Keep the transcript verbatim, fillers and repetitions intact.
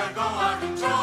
are gone.